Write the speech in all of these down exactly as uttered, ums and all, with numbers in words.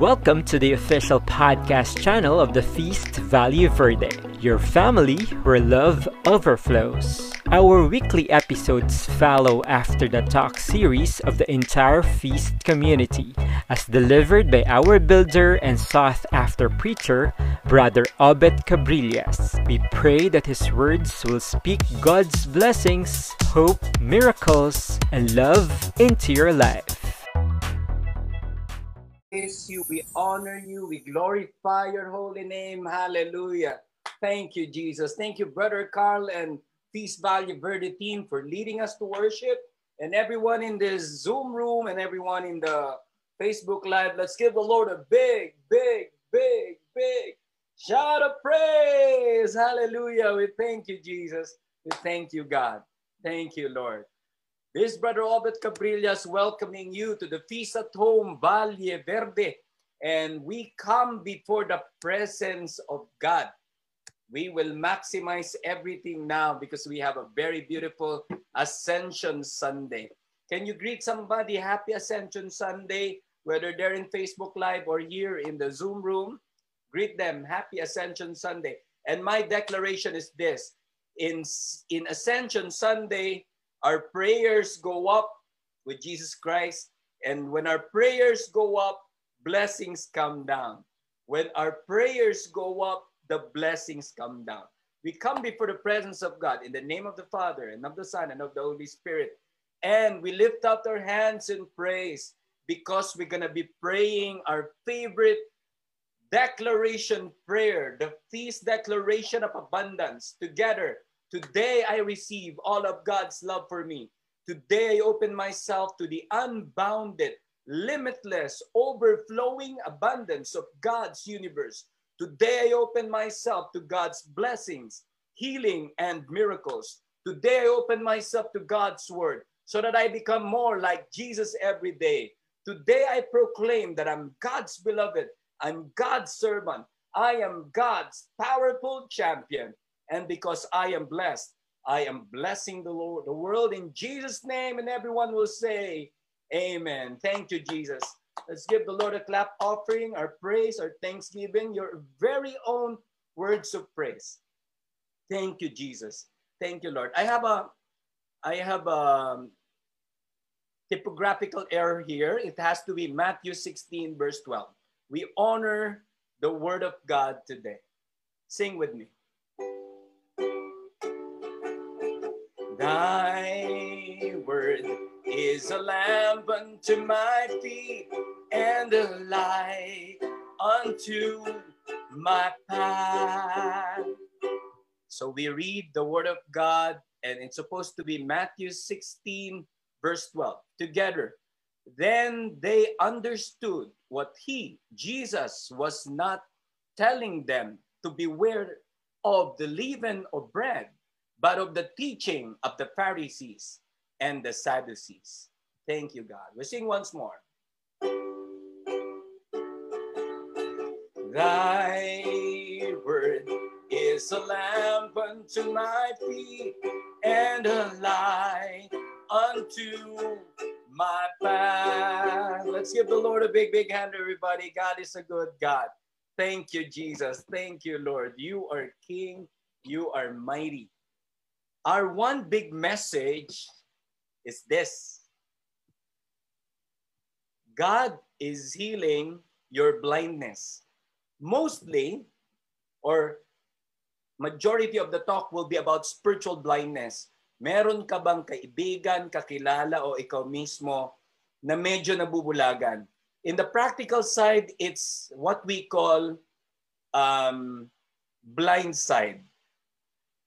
Welcome to the official podcast channel of the Feast Valle Verde, your family where love overflows. Our weekly episodes follow after the talk series of the entire Feast community, as delivered by our builder and sought-after preacher, Brother Obet Cabrillas. We pray that his words will speak God's blessings, hope, miracles, and love into your life. You, we honor you, we glorify your holy name. Hallelujah. Thank you, Jesus. Thank you, Brother Carl and Feast Valle Verde team for leading us to worship, and everyone in this Zoom room and everyone in the Facebook Live. Let's give the Lord a big, big, big, big shout of praise. Hallelujah. We thank you, Jesus. We thank you, God. Thank you, Lord. This is Brother Obet Cabrillas welcoming you to the Feast at Home, Valle Verde. And we come before the presence of God. We will maximize everything now because we have a very beautiful Ascension Sunday. Can you greet somebody? Happy Ascension Sunday, whether they're in Facebook Live or here in the Zoom room. Greet them. Happy Ascension Sunday. And my declaration is this. In, in Ascension Sunday, our prayers go up with Jesus Christ. And when our prayers go up, blessings come down. When our prayers go up, the blessings come down. We come before the presence of God in the name of the Father and of the Son and of the Holy Spirit. And we lift up our hands in praise because we're going to be praying our favorite declaration prayer, the Feast Declaration of Abundance, together. Today, I receive all of God's love for me. Today, I open myself to the unbounded, limitless, overflowing abundance of God's universe. Today, I open myself to God's blessings, healing, and miracles. Today, I open myself to God's word so that I become more like Jesus every day. Today, I proclaim that I'm God's beloved. I'm God's servant. I am God's powerful champion. And because I am blessed, I am blessing the Lord, the world in Jesus' name. And everyone will say, amen. Thank you, Jesus. Let's give the Lord a clap offering, our praise, our thanksgiving, your very own words of praise. Thank you, Jesus. Thank you, Lord. I have a, I have a typographical error here. It has to be Matthew sixteen, verse twelve. We honor the word of God today. Sing with me. Thy word is a lamp unto my feet and a light unto my path. So we read the word of God, and it's supposed to be Matthew sixteen, verse twelve. Together, then they understood what he, Jesus, was not telling them to beware of the leaven of bread, but of the teaching of the Pharisees and the Sadducees. Thank you, God. We'll sing once more. Thy word is a lamp unto my feet and a light unto my path. Let's give the Lord a big, big hand, everybody. God is a good God. Thank you, Jesus. Thank you, Lord. You are King. You are mighty. Our one big message is this. God is healing your blindness. Mostly, or majority of the talk will be about spiritual blindness. Meron ka bang kaibigan, kakilala, o ikaw mismo na medyo nabubulagan? In the practical side, it's what we call um, blind side.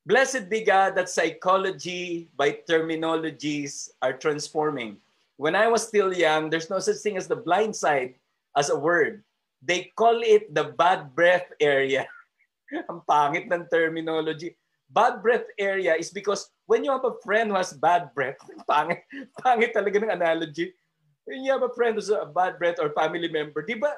Blessed be God that psychology by terminologies are transforming. When I was still young, there's no such thing as the blind side as a word. They call it the bad breath area. Ang pangit ng terminology. Bad breath area is because when you have a friend who has bad breath, pangit, pangit talaga ng analogy. When you have a friend who's a bad breath or family member, di ba?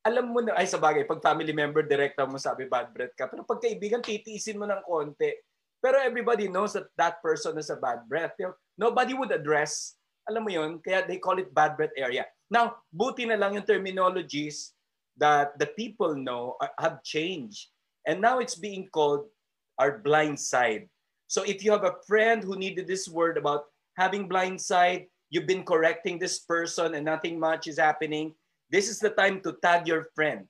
Alam mo na, ay sabagay, pag family member, direkta mo sabi bad breath ka. Pero pag kaibigan, titiisin mo ng konti. Pero everybody knows that that person is a bad breath. Nobody would address. Alam mo yun, kaya they call it bad breath area. Now, buti na lang yung terminologies that the people know have changed. And now it's being called our blind side. So if you have a friend who needed this word about having blind side, you've been correcting this person and nothing much is happening, this is the time to tag your friend.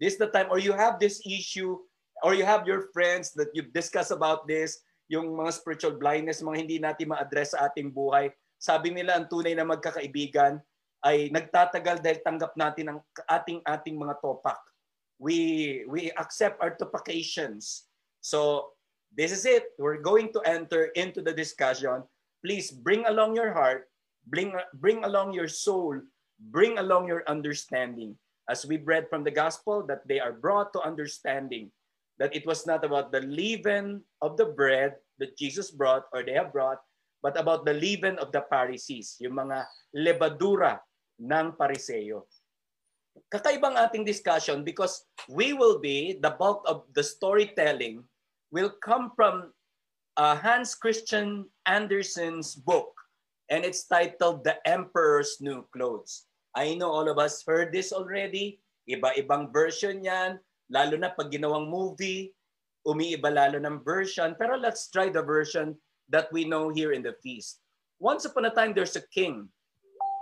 This is the time, or you have this issue, or you have your friends that you've discussed about this, yung mga spiritual blindness, mga hindi natin ma-address sa ating buhay. Sabi nila, ang tunay na magkakaibigan ay nagtatagal dahil tanggap natin ang ating-ating mga topak. We, we accept our topications. So, this is it. We're going to enter into the discussion. Please bring along your heart, bring, bring along your soul, bring along your understanding. As we read from the gospel, that they are brought to understanding, that it was not about the leaven of the bread that Jesus brought or they have brought, but about the leaven of the Pharisees, yung mga lebadura ng Pariseo. Kakaibang ating discussion because we will be, the bulk of the storytelling will come from uh, Hans Christian Andersen's book, and it's titled The Emperor's New Clothes. I know all of us heard this already, iba-ibang version yan, lalo na pag ginawang movie, umiiba lalo ng version, pero let's try the version that we know here in the feast. Once upon a time, there's a king.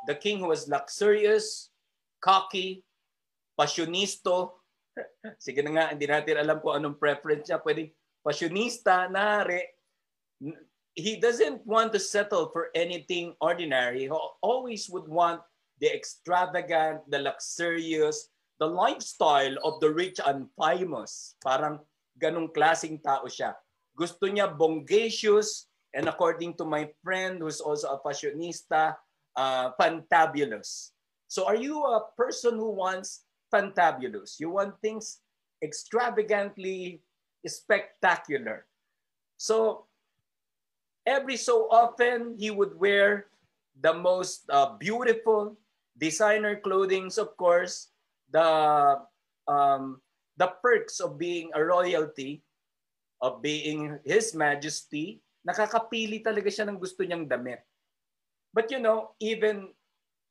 The king who was luxurious, cocky, pasyonisto. Sige na nga, hindi natin alam kung anong preference niya. Pwede pasyonista, nari. He doesn't want to settle for anything ordinary. He always would want the extravagant, the luxurious, the lifestyle of the rich and famous. Parang ganong klaseng tao siya. Gusto niya bongacious, and according to my friend who's also a fashionista, uh, fantabulous. So are you a person who wants fantabulous? You want things extravagantly spectacular. So every so often, he would wear the most uh, beautiful designer clothing, of course, the, um, the perks of being a royalty, of being His Majesty, nakakapili talaga siya ng gusto niyang damit. But you know, even,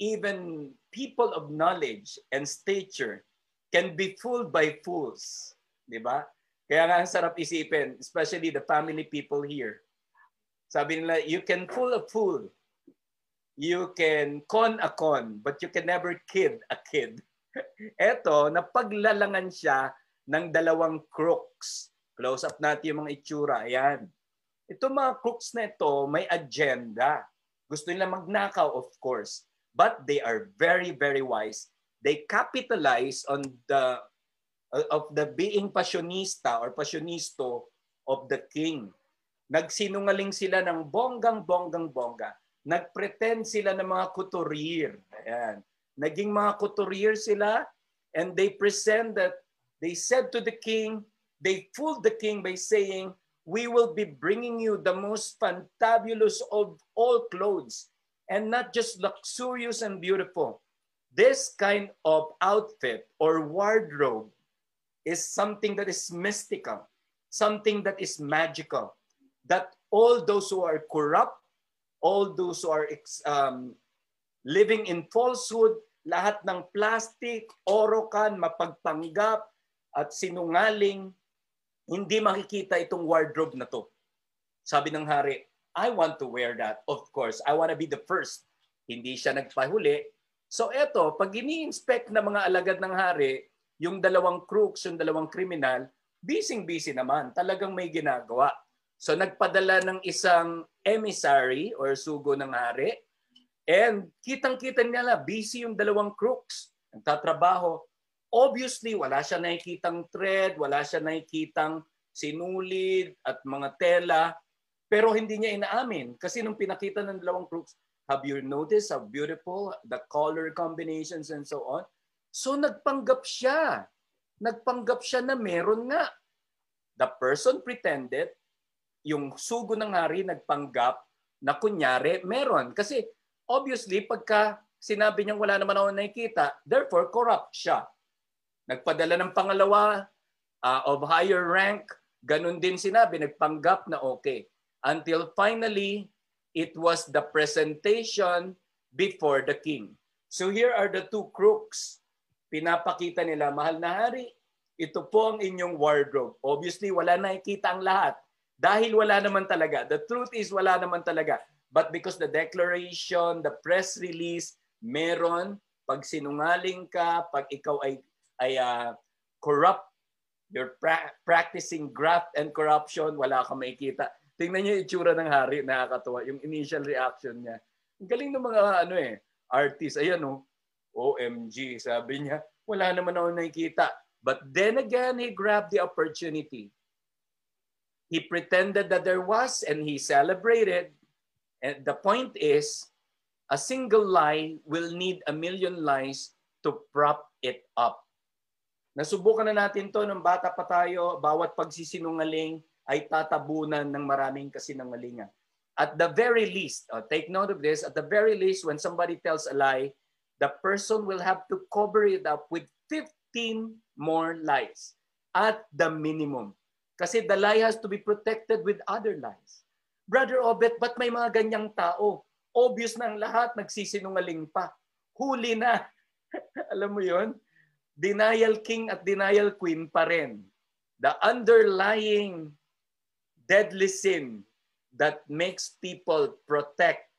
even people of knowledge and stature can be fooled by fools. Diba? Kaya nga ang sarap isipin, especially the family people here. Sabi nila, you can fool a fool, you can con a con, but you can never kid a kid. Eto, napaglalangan siya ng dalawang crooks. Close up natin yung mga itsura. Ayan. Ito mga crooks na ito, may agenda. Gusto nila magnakaw, of course. But they are very, very wise. They capitalize on the, of the being passionista or passionisto of the king. Nagsinungaling sila ng bonggang-bonggang-bongga. Nagpretend sila ng mga couturier. Ayan. Naging mga couturier sila, and they present that they said to the king, they fooled the king by saying, we will be bringing you the most fantabulous of all clothes, and not just luxurious and beautiful. This kind of outfit or wardrobe is something that is mystical, something that is magical, that all those who are corrupt, all those who are um, living in falsehood, lahat ng plastic, orokan, mapagpanggap, at sinungaling, hindi makikita itong wardrobe na to. Sabi ng hari, I want to wear that. Of course, I want to be the first. Hindi siya nagpahuli. So eto, pag ini-inspect na mga alagad ng hari, yung dalawang crooks, yung dalawang kriminal, busy-busy naman. Talagang may ginagawa. So nagpadala ng isang emissary or sugo ng hari, and kitang-kita nila, busy yung dalawang crooks. Nagtatrabaho. Obviously, wala siya nakikitang thread, wala siya nakikitang sinulid at mga tela, pero hindi niya inaamin. Kasi nung pinakita ng dalawang crooks, have you noticed how beautiful the color combinations and so on? So nagpanggap siya. Nagpanggap siya na meron nga. The person pretended, yung sugo ng hari nagpanggap na kunyari meron. Kasi obviously, pagka sinabi niyang wala naman ako nakikita, therefore corrupt siya. Nagpadala ng pangalawa uh, of higher rank, ganun din sinabi, nagpanggap na okay. Until finally, it was the presentation before the king. So here are the two crooks. pinapakita nila, mahal na hari, ito po ang inyong wardrobe. Obviously, wala nakikita ang lahat. Dahil wala naman talaga. The truth is, wala naman talaga. But because the declaration, the press release, meron. Pag sinungaling ka, pag ikaw ay, ay uh, corrupt, you're pra- practicing graft and corruption, wala ka makikita. Tingnan niyo yung itsura ng hari, nakakatuwa. Yung initial reaction niya. Ang galing ng mga ano eh, artist. Ayan oh, O M G, sabi niya. Wala naman ako nakikita. But then again, he grabbed the opportunity. He pretended that there was and he celebrated. And the point is, a single lie will need a million lies to prop it up. Nasubukan na natin to nung bata pa tayo, bawat pagsisinungaling ay tatabunan ng maraming kasinungalingan. At the very least, oh, take note of this, at the very least, when somebody tells a lie, the person will have to cover it up with fifteen more lies at the minimum. Kasi the lie has to be protected with other lies. Brother Obet, ba't may mga ganyang tao? Obvious na ang lahat, nagsisinungaling pa. Huli na. Alam mo yun? Denial king at denial queen pa rin. The underlying deadly sin that makes people protect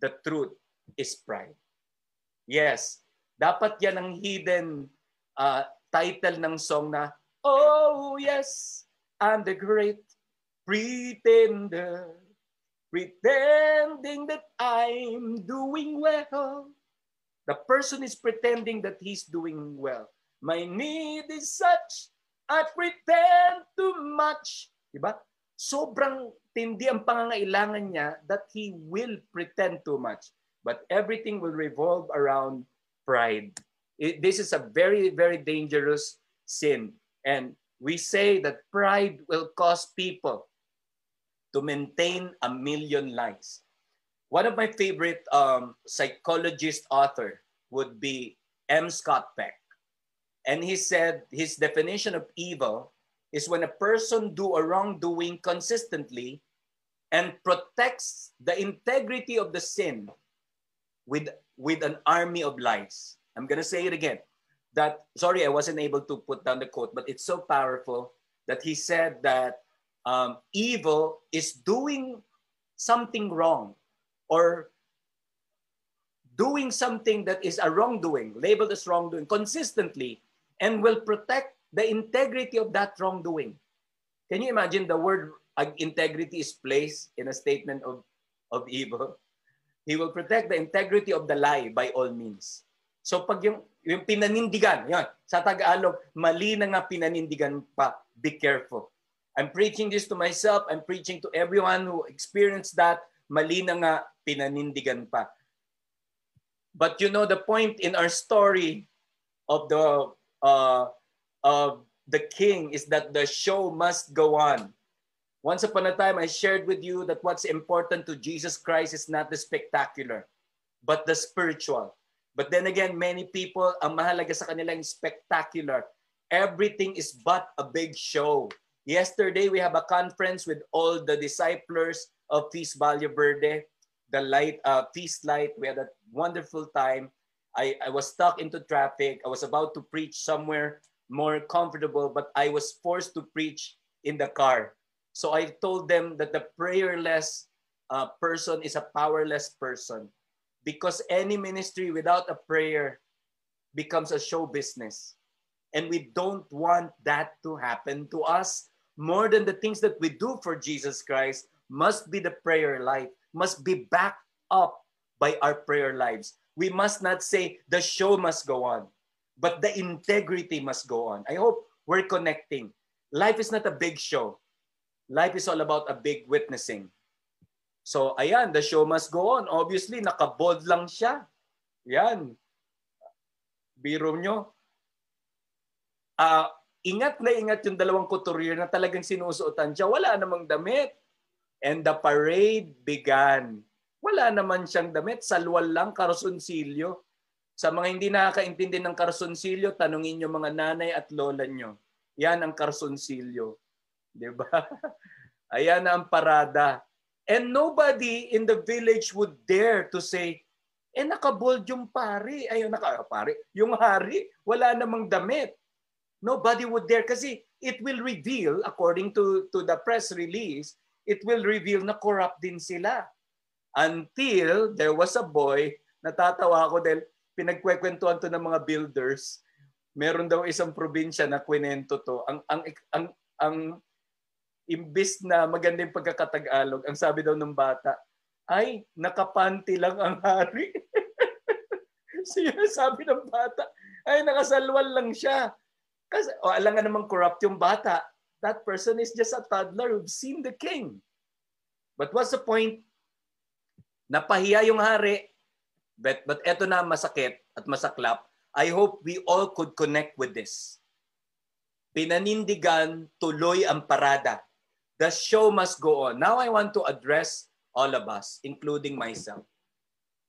the truth is pride. Yes, dapat yan ang hidden uh, title ng song na, oh yes, I'm the great pretender, pretending that I'm doing well. The person is pretending that he's doing well. My need is such, I pretend too much. Diba? Sobrang tindi ang pangangailangan niya that he will pretend too much. But everything will revolve around pride. It, this is a very, very dangerous sin. And we say that pride will cause people to maintain a million lies. One of my favorite um, psychologist author would be M. Scott Peck. And he said his definition of evil is when a person do a wrongdoing consistently and protects the integrity of the sin with, with an army of lies. I'm going to say it again. That, sorry, I wasn't able to put down the quote, but it's so powerful that he said that Um, evil is doing something wrong or doing something that is a wrongdoing, labeled as wrongdoing, consistently and will protect the integrity of that wrongdoing. Can you imagine the word integrity is placed in a statement of, of evil? He will protect the integrity of the lie by all means. So pag yung, yung pinanindigan, yun, sa Tagalog, mali na nga pinanindigan pa, be careful. I'm preaching this to myself. I'm preaching to everyone who experienced that. Mali na nga, pinanindigan pa. But you know the point in our story of the uh, of the king is that the show must go on. Once upon a time, I shared with you that what's important to Jesus Christ is not the spectacular, but the spiritual. But then again, many people, ang mahalaga sa kanila yung spectacular. Everything is but a big show. Yesterday, we have a conference with all the disciples of Feast Valle Verde, the light, uh, Feast Light. We had a wonderful time. I, I was stuck into traffic. I was about to preach somewhere more comfortable, but I was forced to preach in the car. So I told them that the prayerless uh, person is a powerless person because any ministry without a prayer becomes a show business. And we don't want that to happen to us. More than the things that we do for Jesus Christ must be the prayer life, must be backed up by our prayer lives. We must not say the show must go on, but the integrity must go on. I hope we're connecting. Life is not a big show. Life is all about a big witnessing. So ayan, the show must go on. Obviously, nakabold lang siya. Ayan. Biro nyo. Uh, ingat na ingat yung dalawang couturier na talagang sinusuotan siya. Wala namang damit. And the parade began. Wala naman siyang damit. Salwal lang, karosonsilyo. Sa mga hindi nakakaintindi ng karosonsilyo, tanungin nyo mga nanay at lola nyo. Yan ang karosonsilyo. Diba? Ayan na ang parada. And nobody in the village would dare to say, Eh nakabold yung pari, ayun naka pari, yung hari, wala namang damit. Nobody would dare kasi it will reveal, according to to the press release, it will reveal na corrupt din sila. Until there was a boy, natatawa ako dahil pinagkwekwentuhan to ng mga builders. Meron daw isang probinsya na kwento to. Ang ang ang ang imbis na magandang pagkakatagalog, ang sabi daw ng bata, ay nakapanti lang ang hari. Siya sabi ng bata, ay nakasalwal lang siya. Kasi o oh, alam nga namang corrupt yung bata. That person is just a toddler who've seen the king. But what's the point? Napahiya yung hari. But, but eto na masakit at masaklap. I hope we all could connect with this. Pinanindigan, tuloy ang parada. The show must go on. Now I want to address all of us, including myself.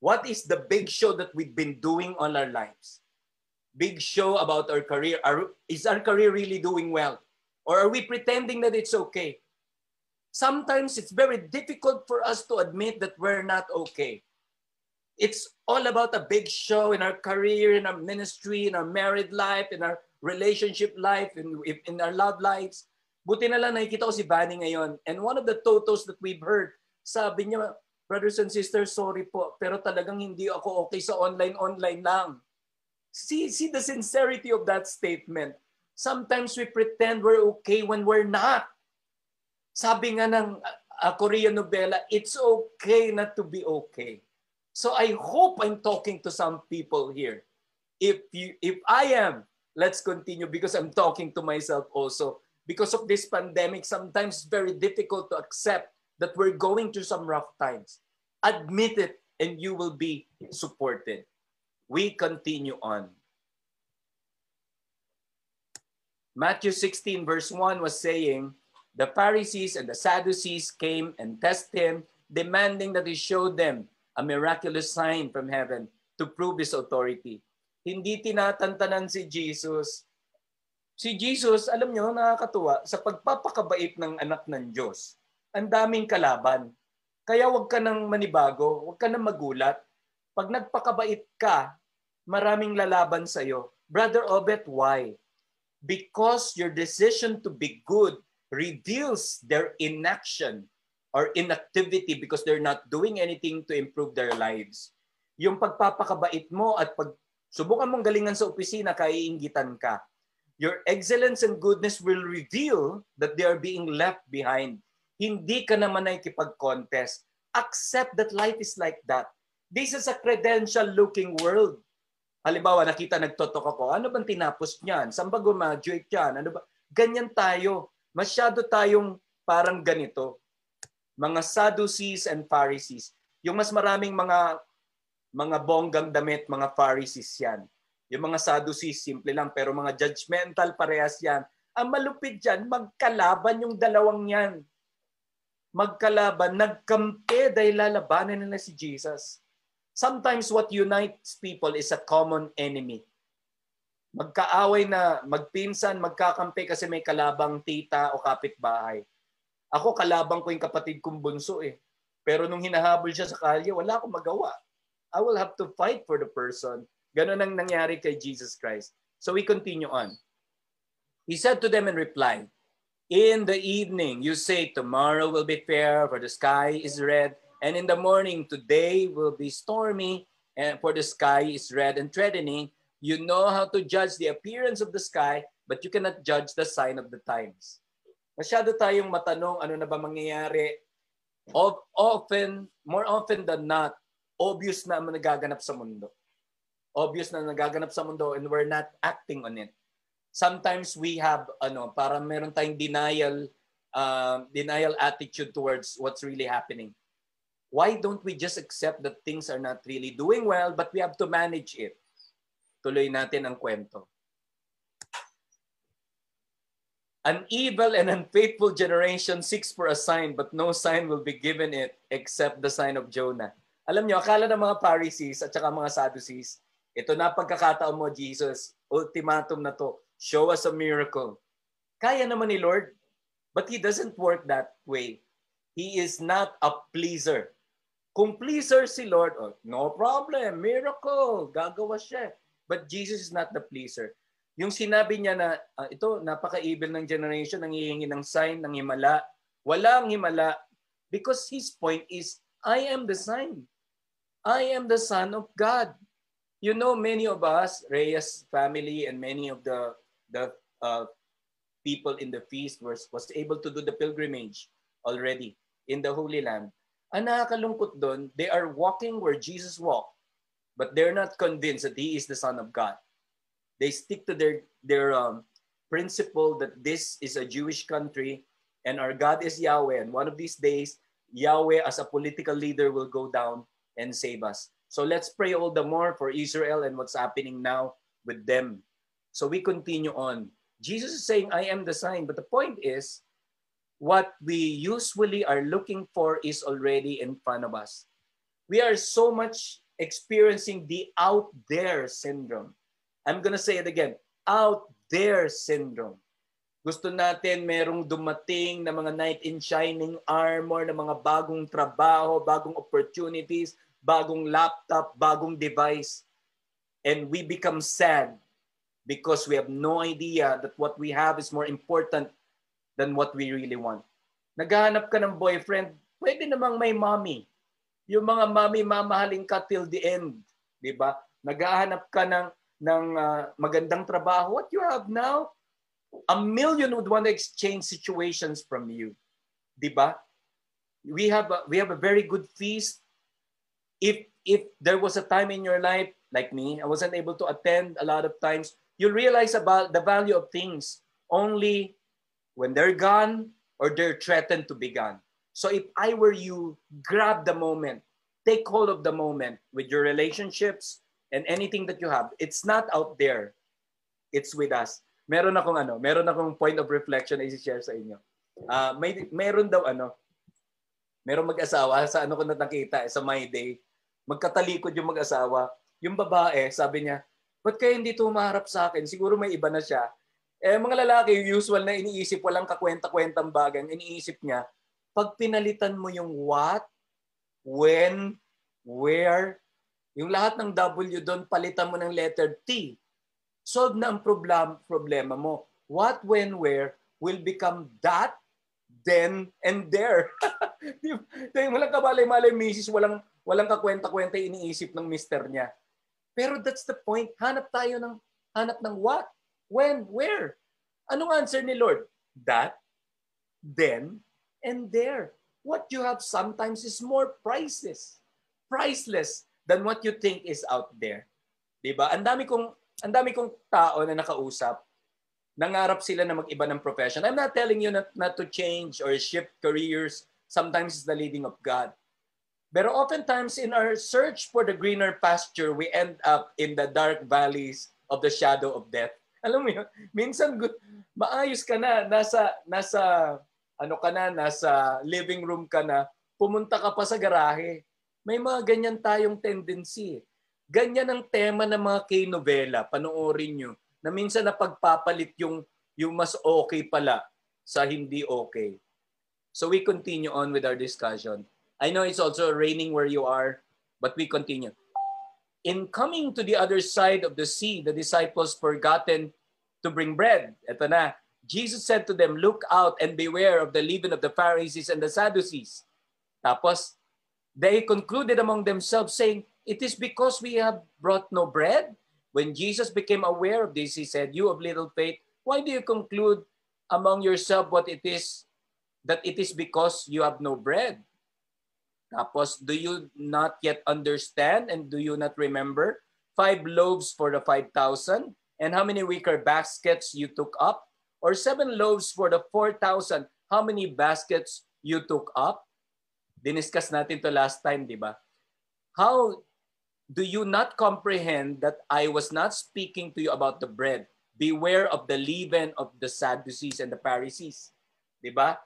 What is the big show that we've been doing all our lives? Big show about our career. Are, is our career really doing well? Or are we pretending that it's okay? Sometimes it's very difficult for us to admit that we're not okay. It's all about a big show in our career, in our ministry, in our married life, in our relationship life, in, in our love lives. Buti na lang nakikita ko si Vanny ngayon. And one of the totos that we've heard, sabi niya, brothers and sisters, sorry po, pero talagang hindi ako okay sa online-online lang. See, see the sincerity of that statement. Sometimes we pretend we're okay when we're not. Sabi nga ng uh, Korean novela, it's okay not to be okay. So I hope I'm talking to some people here. If you, if I am, let's continue because I'm talking to myself also. Because of this pandemic, sometimes it's very difficult to accept that we're going through some rough times. Admit it and you will be supported. We continue on. Matthew sixteen verse one was saying, the Pharisees and the Sadducees came and tested him, demanding that he show them a miraculous sign from heaven to prove his authority. Hindi tinatantanan si Jesus. Si Jesus, alam niyo, nakakatuwa, sa pagpapakabait ng anak ng Diyos, ang daming kalaban. Kaya huwag ka nang manibago, huwag ka nang magulat. Pag nagpakabait ka, maraming lalaban sa'yo. Brother Obet, why? Because your decision to be good reveals their inaction or inactivity because they're not doing anything to improve their lives. Yung pagpapakabait mo at pag subukan mong galingan sa opisina, kaiinggitan ka. Your excellence and goodness will reveal that they are being left behind. Hindi ka naman nakikipag-contest. Accept that life is like that. This is a credential-looking world. Halimbawa, nakita nagtotok ako, ano bang tinapos niyan? Saan ba gumaduate yan? Ano ba? Ganyan tayo. Masyado tayong parang ganito. Mga Sadducees and Pharisees. Yung mas maraming mga mga bonggang damit, mga Pharisees yan. Yung mga Sadducees, simple lang, pero mga judgmental, parehas yan. Ang malupit dyan, magkalaban yung dalawang yan. Magkalaban, nagkampi dahil lalabanan nila si Jesus. Sometimes what unites people is a common enemy. Magkaaway na magpinsan, magkakampi kasi may kalabang tita o kapitbahay. Ako, kalabang ko yung kapatid kong bunso eh. Pero nung hinahabol siya sa kalye, wala akong magawa. I will have to fight for the person. Ganun ang nangyari kay Jesus Christ. So we continue on. He said to them in reply, in the evening you say, tomorrow will be fair, for the sky is red. And in the morning, today will be stormy, and for the sky is red and threatening. You know how to judge the appearance of the sky, but you cannot judge the sign of the times. Masyado tayong matanong, ano na ba mangyayari? Often, more often than not, obvious na nagaganap sa mundo. Obvious na nagaganap sa mundo and we're not acting on it. Sometimes we have, ano, parang meron tayong denial, uh, denial attitude towards what's really happening. Why don't we just accept that things are not really doing well, but we have to manage it? Tuloy natin ang kwento. An evil and unfaithful generation seeks for a sign, but no sign will be given it except the sign of Jonah. Alam niyo, akala ng mga Pharisees at saka mga Sadducees, ito na pagkakataon mo, Jesus, ultimatum na to, show us a miracle. Kaya naman ni Lord, but He doesn't work that way. He is not a pleaser. Kung pleaser si Lord, oh, no problem, miracle, gagawa siya. But Jesus is not the pleaser. Yung sinabi niya na, uh, ito, napaka-evil ng generation, nangihingi ng sign, ng himala. Walang himala. Because his point is, I am the sign. I am the Son of God. You know, many of us, Reyes family, and many of the, the uh, people in the feast were, was able to do the pilgrimage already in the Holy Land. Ang nakakalungkot doon, they are walking where Jesus walked, but they're not convinced that He is the Son of God. They stick to their, their um, principle that this is a Jewish country and our God is Yahweh. And one of these days, Yahweh as a political leader will go down and save us. So let's pray all the more for Israel and what's happening now with them. So we continue on. Jesus is saying, I am the sign. But the point is, what we usually are looking for is already in front of us. We are so much experiencing the out there syndrome. I'm gonna say it again, out there syndrome. Gusto natin merong dumating na mga knight in shining armor, na mga bagong trabaho, bagong opportunities, bagong laptop, bagong device. And we become sad because we have no idea that what we have is more important than what we really want. Naghahanap ka ng boyfriend, pwede namang may mommy. Yung mga mommy, mamahalin ka till the end. Diba? Naghahanap ka ng ng uh, magandang trabaho, what you have now, a million would want to exchange situations from you. Diba? We have a, we have a very good feast. If, if there was a time in your life, like me, I wasn't able to attend a lot of times, you'll realize about the value of things only when they're gone or they're threatened to be gone. So if I were you, grab the moment. Take hold of the moment with your relationships, and anything that you have, it's not out there. It's with us. Meron akong ano, meron akong point of reflection na isi-share sa inyo. Uh, may, meron daw ano, meron mag-asawa, sa ano ko na nakita, sa My Day, magkatalikod yung mag-asawa. Yung babae, sabi niya, ba't kayo hindi tumaharap sa akin? Siguro may iba na siya. Eh, mga lalaki, usual na iniisip, walang kakwenta-kwentang bagay. Iniisip niya, pag pinalitan mo yung what, when, where, yung lahat ng W doon, palitan mo ng letter T. Solve na ang problem, problema mo. What, when, where will become that, then, and there. Walang kabalay-malay, misis, walang, walang kakwenta-kwenta iniisip ng mister niya. Pero that's the point. Hanap tayo ng, hanap ng what, when, where. Anong answer ni Lord? That, then, and there. What you have sometimes is more priceless. Priceless than what you think is out there. Diba? Ang dami kong, ang dami kong tao na nakausap, nangarap sila na mag-iba ng profession. I'm not telling you not, not to change or shift careers. Sometimes it's the leading of God. Pero oftentimes in our search for the greener pasture, we end up in the dark valleys of the shadow of death. Alam mo yun? Minsan, maayos ka na, nasa, nasa, ano ka na, nasa living room ka na, pumunta ka pa sa garahe. May mga ganyan tayong tendency. Ganyan ang tema ng mga K-novela, panoorin nyo, na minsan napagpapalit yung, yung mas okay pala sa hindi okay. So we continue on with our discussion. I know it's also raining where you are, but we continue. In coming to the other side of the sea, the disciples forgotten to bring bread. Ito na. Jesus said to them, look out and beware of the leaven of the Pharisees and the Sadducees. Tapos, they concluded among themselves, saying, it is because we have brought no bread. When Jesus became aware of this, he said, you of little faith, why do you conclude among yourself what it is, that it is because you have no bread? Tapos, do you not yet understand and do you not remember? Five loaves for the five thousand, and how many wicker baskets you took up? Or seven loaves for the four thousand, how many baskets you took up? Diniscuss natin to last time, di ba? How do you not comprehend that I was not speaking to you about the bread? Beware of the leaven of the Sadducees and the Pharisees. Di ba?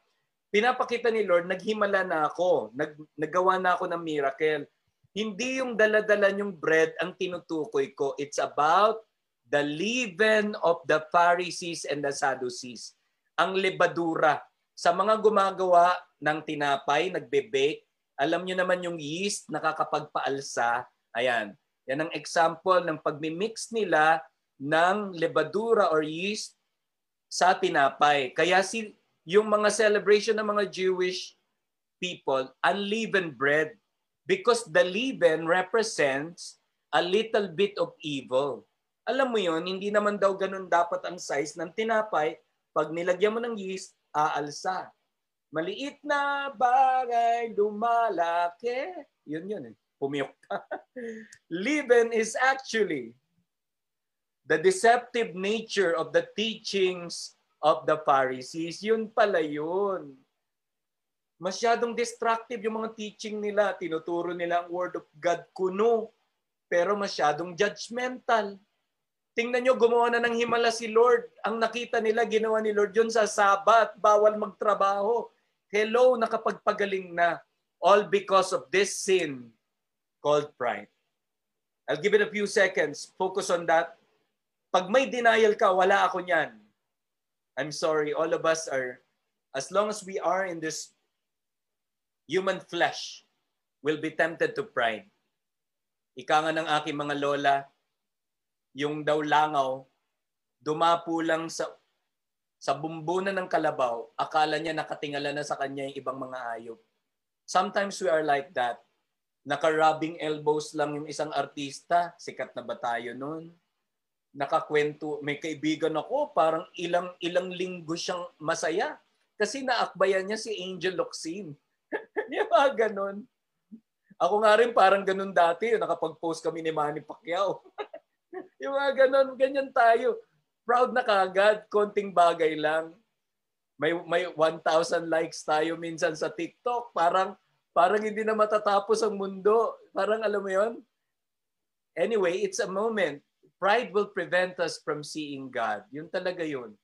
Pinapakita ni Lord, naghimala na ako. Nag, nagawa na ako ng miracle. Hindi yung daladalan yung bread ang tinutukoy ko. It's about the leaven of the Pharisees and the Sadducees. Ang lebadura. Sa mga gumagawa ng tinapay, nagbe-bake, Alam nyo naman yung yeast nakakapagpaalsa. Ayan. Yan ang example ng pagmimix nila ng lebadura or yeast sa tinapay. Kaya si, yung mga celebration ng mga Jewish people, unleavened bread. Because the leaven represents a little bit of evil. Alam mo yun, hindi naman daw ganun dapat ang size ng tinapay. Pag nilagyan mo ng yeast, aalsa. Maliit na bagay, lumalaki. Yun yun eh. Pumiyok ka. Leaven is actually the deceptive nature of the teachings of the Pharisees. Yun pala yun. Masyadong destructive yung mga teaching nila. Tinuturo nila ang word of God kuno. Pero masyadong judgmental. Tingnan nyo, gumawa na ng himala si Lord. Ang nakita nila, ginawa ni Lord yun sa Sabat. Bawal magtrabaho. Hello, nakapagpagaling na. All because of this sin called pride. I'll give it a few seconds. Focus on that. Pag may denial ka, wala ako niyan. I'm sorry, all of us are, as long as we are in this human flesh, will be tempted to pride. Ika nga ng aking mga lola, yung daw langaw, dumapo lang sa Sa bumbunan ng kalabaw, akala niya nakatingala na sa kanya yung ibang mga hayop. Sometimes we are like that. Nakarabbing elbows lang yung isang artista. Sikat na ba tayo nun? Nakakwento. May kaibigan ako, parang ilang ilang linggo siyang masaya. Kasi naakbayan niya si Angel Locsin. Yung mga ganun. Ako nga rin parang ganun dati. Nakapag-post kami ni Manny Pacquiao. Yung mga ganun, ganyan tayo. Proud na kagad, konting bagay lang. May may one thousand likes tayo minsan sa TikTok. Parang parang hindi na matatapos ang mundo. Parang alam mo 'yon. Anyway, it's a moment. Pride will prevent us from seeing God. Yun talaga 'yun.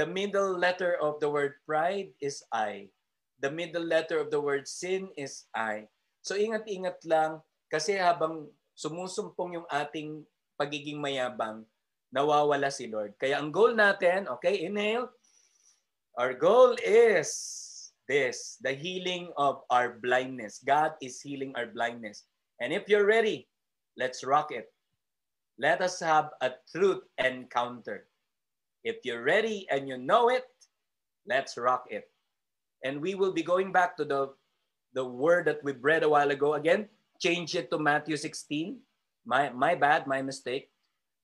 The middle letter of the word pride is I. The middle letter of the word sin is I. So ingat-ingat lang kasi habang sumusumpong yung ating pagiging mayabang, nawawala si Lord. Kaya ang goal natin, okay, inhale. Our goal is this, the healing of our blindness. God is healing our blindness. And if you're ready, let's rock it. Let us have a truth encounter. If you're ready and you know it, let's rock it. And we will be going back to the, the word that we read a while ago. Again, change it to Matthew sixteen. My, my bad, my mistake.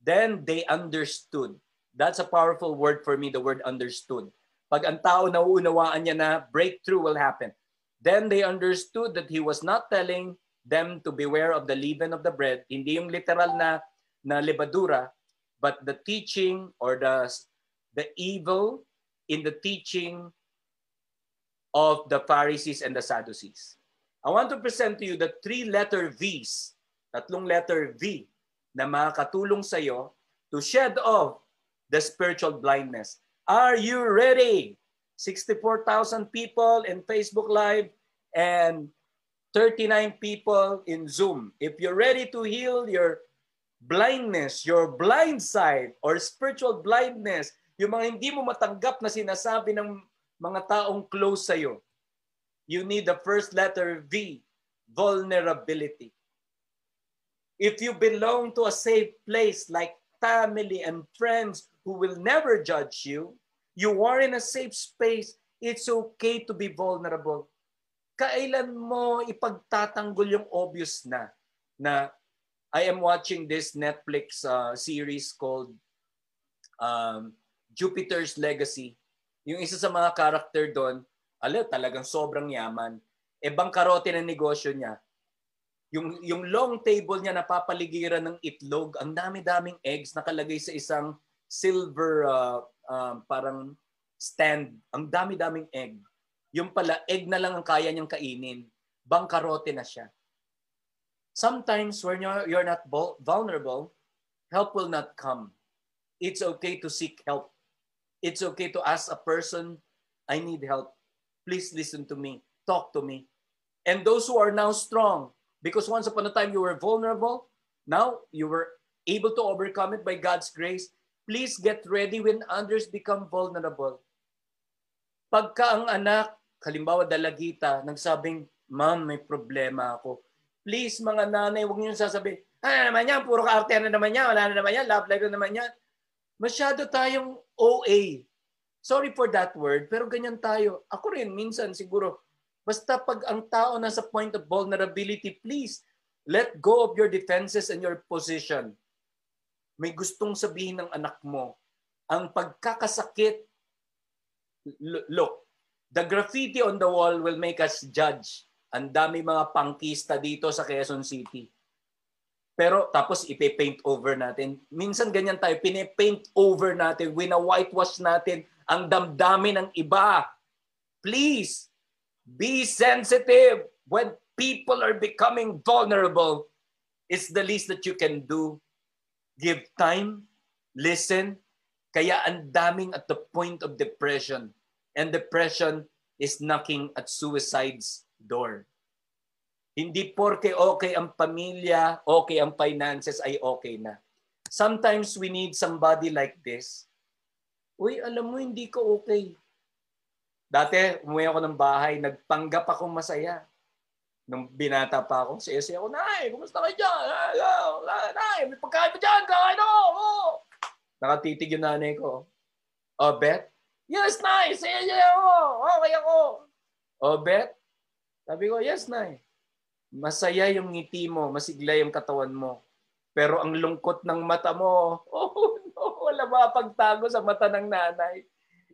Then they understood. That's a powerful word for me, the word understood. Pag ang tao nauunawaan niya na, breakthrough will happen. Then they understood that he was not telling them to beware of the leaven of the bread. Hindi yung literal na, na lebadura, but the teaching or the, the evil in the teaching of the Pharisees and the Sadducees. I want to present to you the three letter V's, tatlong letter V, na makakatulong sa iyo to shed off the spiritual blindness. Are you ready? sixty-four thousand people in Facebook Live and thirty-nine people in Zoom. If you're ready to heal your blindness, your blind side or spiritual blindness, yung mga hindi mo matanggap na sinasabi ng mga taong close sa iyo, you need the first letter V, vulnerability. If you belong to a safe place like family and friends who will never judge you, you are in a safe space, it's okay to be vulnerable. Kailan mo ipagtatanggol yung obvious na, na I am watching this Netflix uh, series called um, Jupiter's Legacy. Yung isa sa mga character doon, alam, talagang sobrang yaman. E bangkarote na negosyo niya. Yung, yung long table niya napapaligiran ng itlog, ang dami-daming eggs nakalagay sa isang silver uh, uh, parang stand. Ang dami-daming egg. Yung pala, egg na lang ang kaya niyang kainin. Bangkarote na siya. Sometimes when you're, you're not vulnerable, help will not come. It's okay to seek help. It's okay to ask a person, I need help. Please listen to me. Talk to me. And those who are now strong, because once upon a time you were vulnerable, now you were able to overcome it by God's grace. Please get ready when others become vulnerable. Pagka ang anak, halimbawa dalagita, nagsabing, Ma'am, may problema ako. Please, mga nanay, huwag niyo sasabihin, ano naman yan, puro kaarte na naman yan, wala na naman yan, love life na naman yan. Masyado tayong O A. Sorry for that word, pero ganyan tayo. Ako rin, minsan siguro, basta pag ang tao nasa point of vulnerability, please, let go of your defenses and your position. May gustong sabihin ng anak mo, ang pagkakasakit, look, the graffiti on the wall will make us judge. Ang dami mga pangkista dito sa Quezon City. Pero tapos ipe-paint over natin. Minsan ganyan tayo, pine-paint over natin, wina-whitewash natin ang damdamin ng iba. Please, be sensitive. When people are becoming vulnerable, it's the least that you can do. Give time, listen. Kaya ang daming at the point of depression. And depression is knocking at suicide's door. Hindi porke okay ang pamilya, okay ang finances, ay okay na. Sometimes we need somebody like this. Uy, alam mo, hindi ko okay. Dati, umuwi ako ng bahay, nagpanggap akong masaya. Nung binata pa ako, saya-saya ako, Nay, kumusta kayo dyan? Nay, may pagkain pa dyan, kakain ako! Oh! Nakatitig yung nanay ko. Obet? Yes, Nay! Saya-saya ako! Okay ako! Obet? Sabi ko, yes, Nay. Masaya yung ngiti mo, masigla yung katawan mo. Pero ang lungkot ng mata mo, oh no, wala ba pagtago sa mata ng nanay?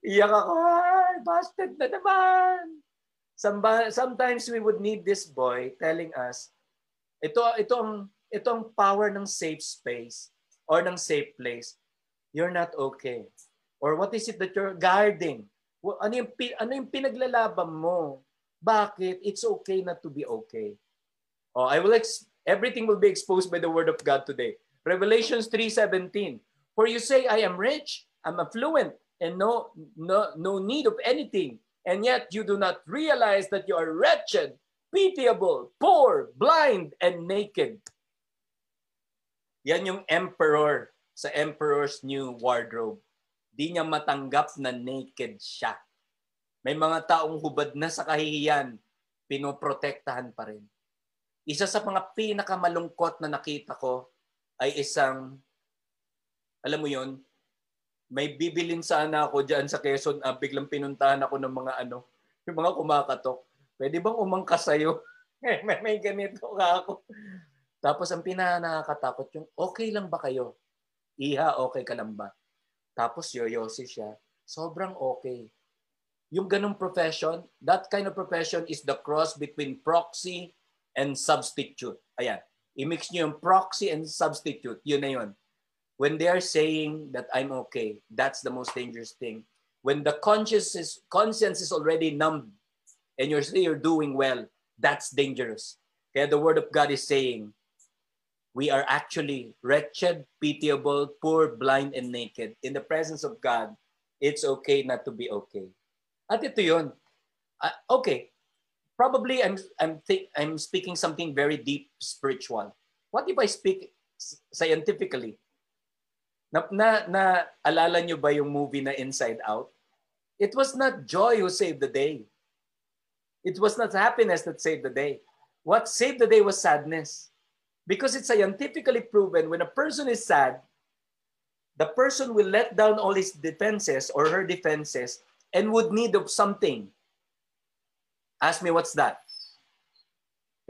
Iyak ako, ay, bastard na naman! Sometimes we would need this boy telling us, ito, ito, ang, ito ang power ng safe space or ng safe place. You're not okay. Or what is it that you're guarding? Ano yung, ano yung pinaglalaban mo? Bakit? It's okay not to be okay. Oh, I will ex everything will be exposed by the word of God today. Revelations three seventeen. For you say, I am rich, I'm affluent, and no, no, no need of anything. And yet you do not realize that you are wretched, pitiable, poor, blind, and naked. Yan yung emperor sa Emperor's New Wardrobe. Di niya matanggap na naked siya. May mga taong hubad na sa kahihiyan, pinoprotektahan pa rin. Isa sa mga pinakamalungkot na nakita ko ay isang, alam mo yun, may bibilin sana ako dyan sa Quezon, ah, biglang pinuntahan ako ng mga ano, yung mga kumakatok. Pwede bang umangkas sa'yo? may, may ganito ka ako. Tapos ang pinanakatakot yung, okay lang ba kayo? Iha, okay ka lang ba? Tapos yoyosi siya, sobrang okay. Yung ganong profession, that kind of profession is the cross between proxy and substitute. Ayan. I-mix nyo yung proxy and substitute. Yun na yun. When they are saying that I'm okay, that's the most dangerous thing. When the conscience is, conscience is already numbed and you're, you're doing well, that's dangerous. Kaya the word of God is saying, we are actually wretched, pitiable, poor, blind, and naked. In the presence of God, it's okay not to be okay. At ito yun. Uh, okay, probably I'm I'm I'm speaking something very deep spiritual. What if I speak scientifically? Na na, na alala nyo ba yung movie na Inside Out? It was not joy who saved the day. It was not happiness that saved the day. What saved the day was sadness. Because it's scientifically proven when a person is sad, the person will let down all his defenses or her defenses and would need of something. Ask me what's that?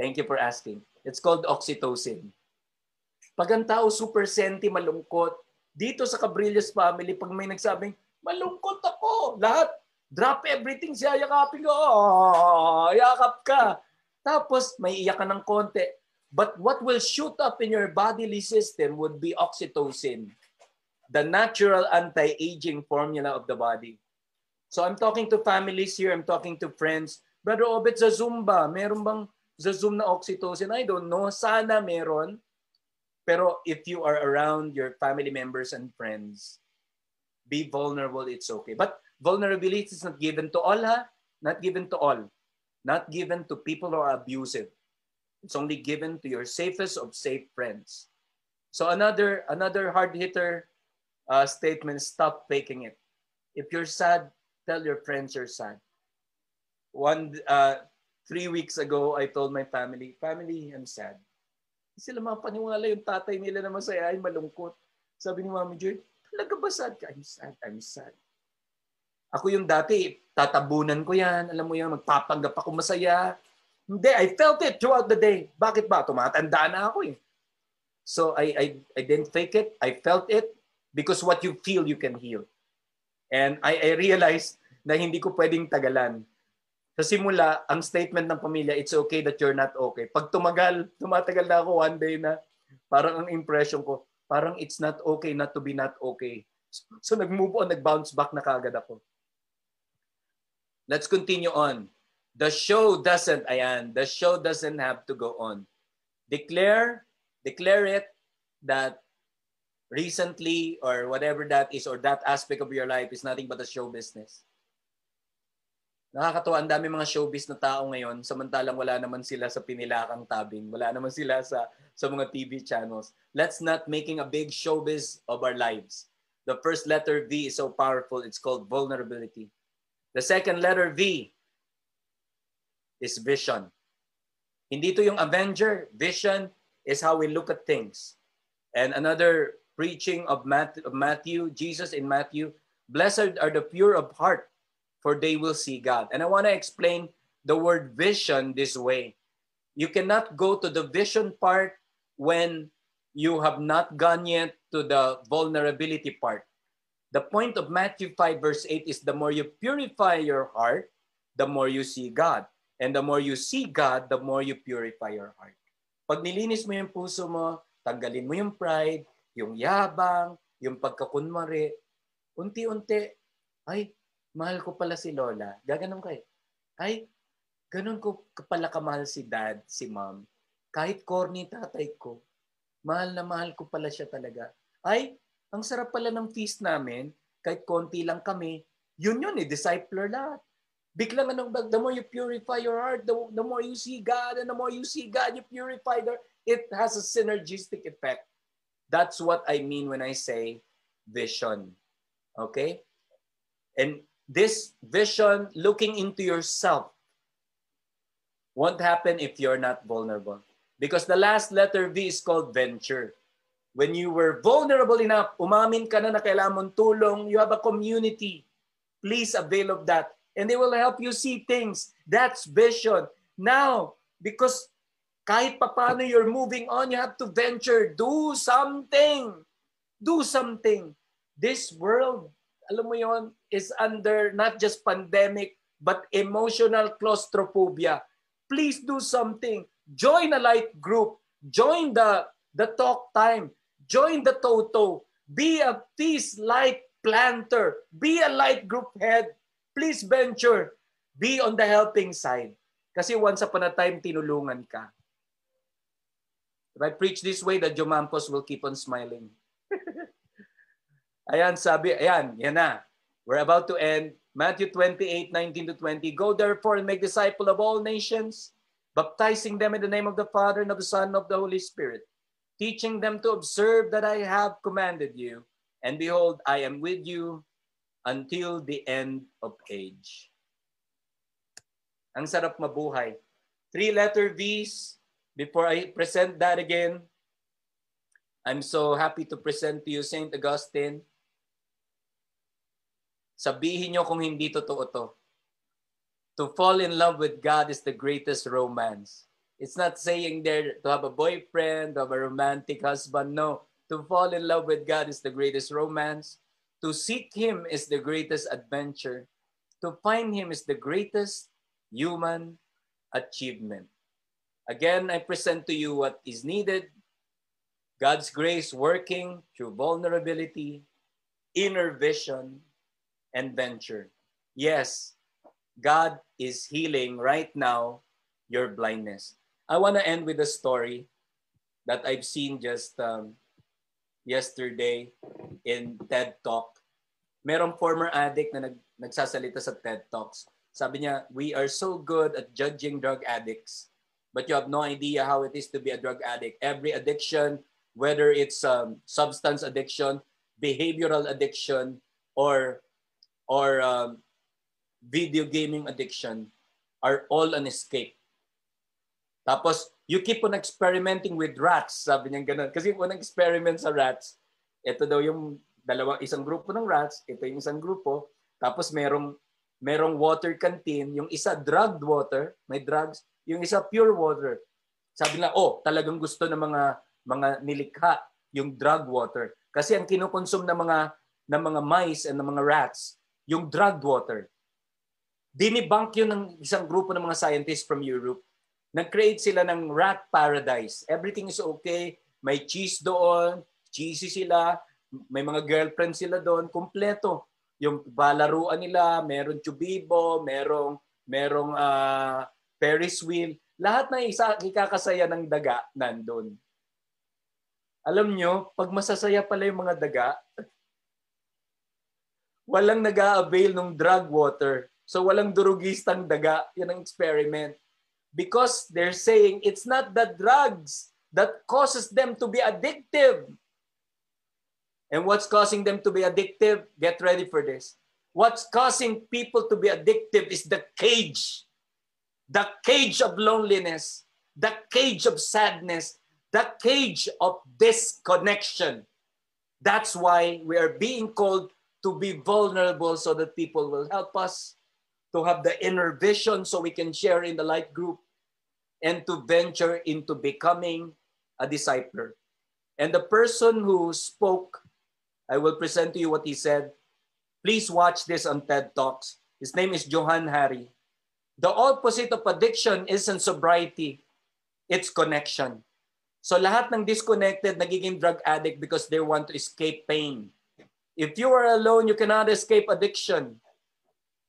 Thank you for asking. It's called oxytocin. Pag ang tao super senti, malungkot, dito sa Cabrillas family, pag may nagsabing, malungkot ako, lahat, drop everything, siya yakapin ko, oh, yakap ka. Tapos may iyak ka ng konti. But what will shoot up in your bodily system would be oxytocin, the natural anti-aging formula of the body. So I'm talking to families here, I'm talking to friends. Brother Obet, sa Zoom ba? Meron bang sa Zoom na oxytocin? I don't know. Sana meron. Pero if you are around your family members and friends, be vulnerable, it's okay. But vulnerability is not given to all, ha? Not given to all. Not given to people who are abusive. It's only given to your safest of safe friends. So another, another hard-hitter uh, statement, stop faking it. If you're sad, tell your friends you're sad. One uh, Three weeks ago, I told my family, family, I'm sad. Sila mapaniwala yung tatay nila na masaya ay malungkot. Sabi ni Mami Joy, talaga ba sad ka? I'm sad, I'm sad. Ako yung dati, tatabunan ko yan. Alam mo yan, magpapanggap ako masaya. Hindi, I felt it throughout the day. Bakit ba? Tumatanda na ako eh. So I, I, I didn't fake it. I felt it because what you feel, you can heal. And I, I realized na hindi ko pwedeng tagalan. Sa simula, ang statement ng pamilya, it's okay that you're not okay. Pag tumagal, tumatagal na ako one day na parang ang impression ko, parang it's not okay not to be not okay. So, so nag-move on, nag-bounce back na kagad ako. Let's continue on. The show doesn't, ayan, the show doesn't have to go on. Declare, declare it that recently or whatever that is or that aspect of your life is nothing but a show business. Nakakatuwa, ang dami mga showbiz na tao ngayon, samantalang wala naman sila sa pinilakang tabing, wala naman sila sa, sa mga T V channels. Let's not making a big showbiz of our lives. The first letter V is so powerful, it's called vulnerability. The second letter V is vision. Hindi ito yung Avenger. Vision is how we look at things. And another preaching of Matthew, Jesus in Matthew, blessed are the pure of heart, for they will see God. And I want to explain the word vision this way. You cannot go to the vision part when you have not gone yet to the vulnerability part. The point of Matthew five verse eight is the more you purify your heart, the more you see God. And the more you see God, the more you purify your heart. Pag nilinis mo yung puso mo, tanggalin mo yung pride, yung yabang, yung pagkakunwari, unti-unti, ay, mahal ko pala si Lola. Gaganon kayo. Ay, ganun ko pala kamahal si Dad, si Mom. Kahit corny tatay ko, mahal na mahal ko pala siya talaga. Ay, ang sarap pala ng feast namin, kahit konti lang kami. Yun yun eh, discipler lahat. Biglang anong, the more you purify your heart, the, the more you see God, and the more you see God, you purify the, it has a synergistic effect. That's what I mean when I say vision. Okay? And this vision, looking into yourself, won't happen if you're not vulnerable. Because the last letter V is called venture. When you were vulnerable enough, umamin ka na na kailangan mong tulong, you have a community. Please avail of that. And they will help you see things. That's vision. Now, because kahit papano you're moving on, you have to venture. Do something. Do something. This world, alam mo yon, is under not just pandemic, but emotional claustrophobia. Please do something. Join a light group. Join the, the talk time. Join the Toto. Be a peace light planter. Be a light group head. Please venture. Be on the helping side. Kasi once upon a time, tinulungan ka. If I preach this way, the Jomampos will keep on smiling. Ayan, sabi, ayan, yan na. We're about to end. Matthew twenty-eight, nineteen to twenty. Go therefore and make disciples of all nations, baptizing them in the name of the Father and of the Son and of the Holy Spirit, teaching them to observe that I have commanded you. And behold, I am with you until the end of age. Ang sarap mabuhay. Three letter V's. Before I present that again, I'm so happy to present to you Saint Augustine. Sabihin nyo kung hindi totoo to. To fall in love with God is the greatest romance. It's not saying there to have a boyfriend, to have a romantic husband. No. To fall in love with God is the greatest romance. To seek Him is the greatest adventure. To find Him is the greatest human achievement. Again, I present to you what is needed. God's grace working through vulnerability, inner vision, and venture. Yes, God is healing right now your blindness. I want to end with a story that I've seen just um, yesterday in TED Talk. Merong former addict na nag nagsasalita sa TED Talks. Sabi niya, we are so good at judging drug addicts, but you have no idea how it is to be a drug addict. Every addiction, whether it's um, substance addiction, behavioral addiction, or, or um, video gaming addiction, are all an escape Tapos, you keep on experimenting with rats. Sabi niya ganun. Kasi unang experiment sa rats, ito daw yung dalawa, isang grupo ng rats, ito yung isang grupo. Tapos merong, merong water canteen. Yung isa drugged water, may drugs. Yung isa pure water. Sabi nila, oh, talagang gusto ng mga mga nilikha yung drugged water. Kasi ang kinukonsume ng mga ng mga mice and ng mga rats, yung drugged water. Dinibank yun ng isang grupo ng mga scientists from Europe. Nag-create sila ng rat paradise. Everything is okay. May cheese doon. Cheesy sila. May mga girlfriend sila doon. Kompleto. Yung balaruan nila, meron chubibo, merong, merong uh, Ferris wheel. Lahat na isa ikakasaya ng daga nandun. Alam nyo, pag masasaya pala yung mga daga, walang nag-a-avail ng drug water. So walang durugistang daga. Yan ang experiment. Because they're saying it's not the drugs that causes them to be addictive. And what's causing them to be addictive? Get ready for this. What's causing people to be addictive is the cage. The cage of loneliness, the cage of sadness, the cage of disconnection. That's why we are being called to be vulnerable so that people will help us, to have the inner vision so we can share in the light group, and to venture into becoming a discipler. And the person who spoke, I will present to you what he said. Please watch this on TED Talks. His name is Johan Hari. The opposite of addiction isn't sobriety, it's connection. So lahat ng disconnected nagiging drug addict because they want to escape pain. If you are alone, you cannot escape addiction.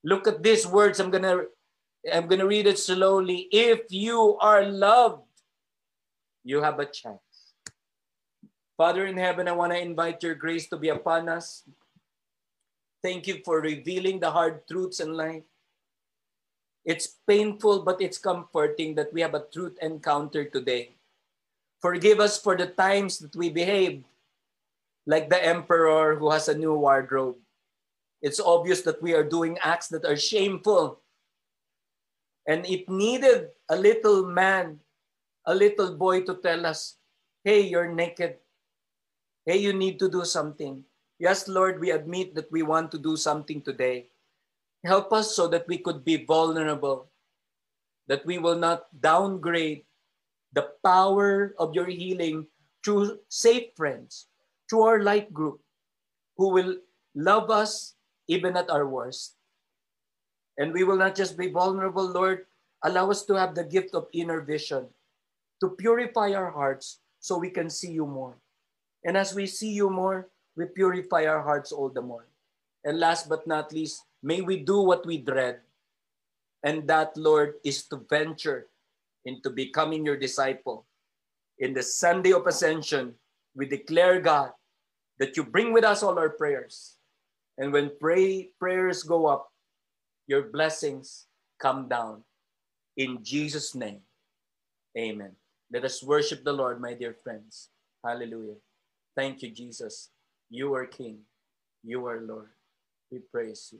Look at these words. I'm gonna, I'm gonna read it slowly. If you are loved, you have a chance. Father in heaven, I want to invite your grace to be upon us. Thank you for revealing the hard truths in life. It's painful, but it's comforting that we have a truth encounter today. Forgive us for the times that we behave like the emperor who has a new wardrobe. It's obvious that we are doing acts that are shameful. And it needed a little man, a little boy to tell us, hey, you're naked. Hey, you need to do something. Yes, Lord, we admit that we want to do something today. Help us so that we could be vulnerable, that we will not downgrade the power of your healing to safe friends, to our light group, who will love us even at our worst. And we will not just be vulnerable, Lord. Allow us to have the gift of inner vision, to purify our hearts so we can see you more. And as we see you more, we purify our hearts all the more. And last but not least, may we do what we dread, and that, Lord, is to venture into becoming your disciple. In the Sunday of Ascension, we declare, God, that you bring with us all our prayers. And when pray, prayers go up, your blessings come down. In Jesus' name, amen. Let us worship the Lord, my dear friends. Hallelujah. Thank you, Jesus. You are King. You are Lord. We praise you.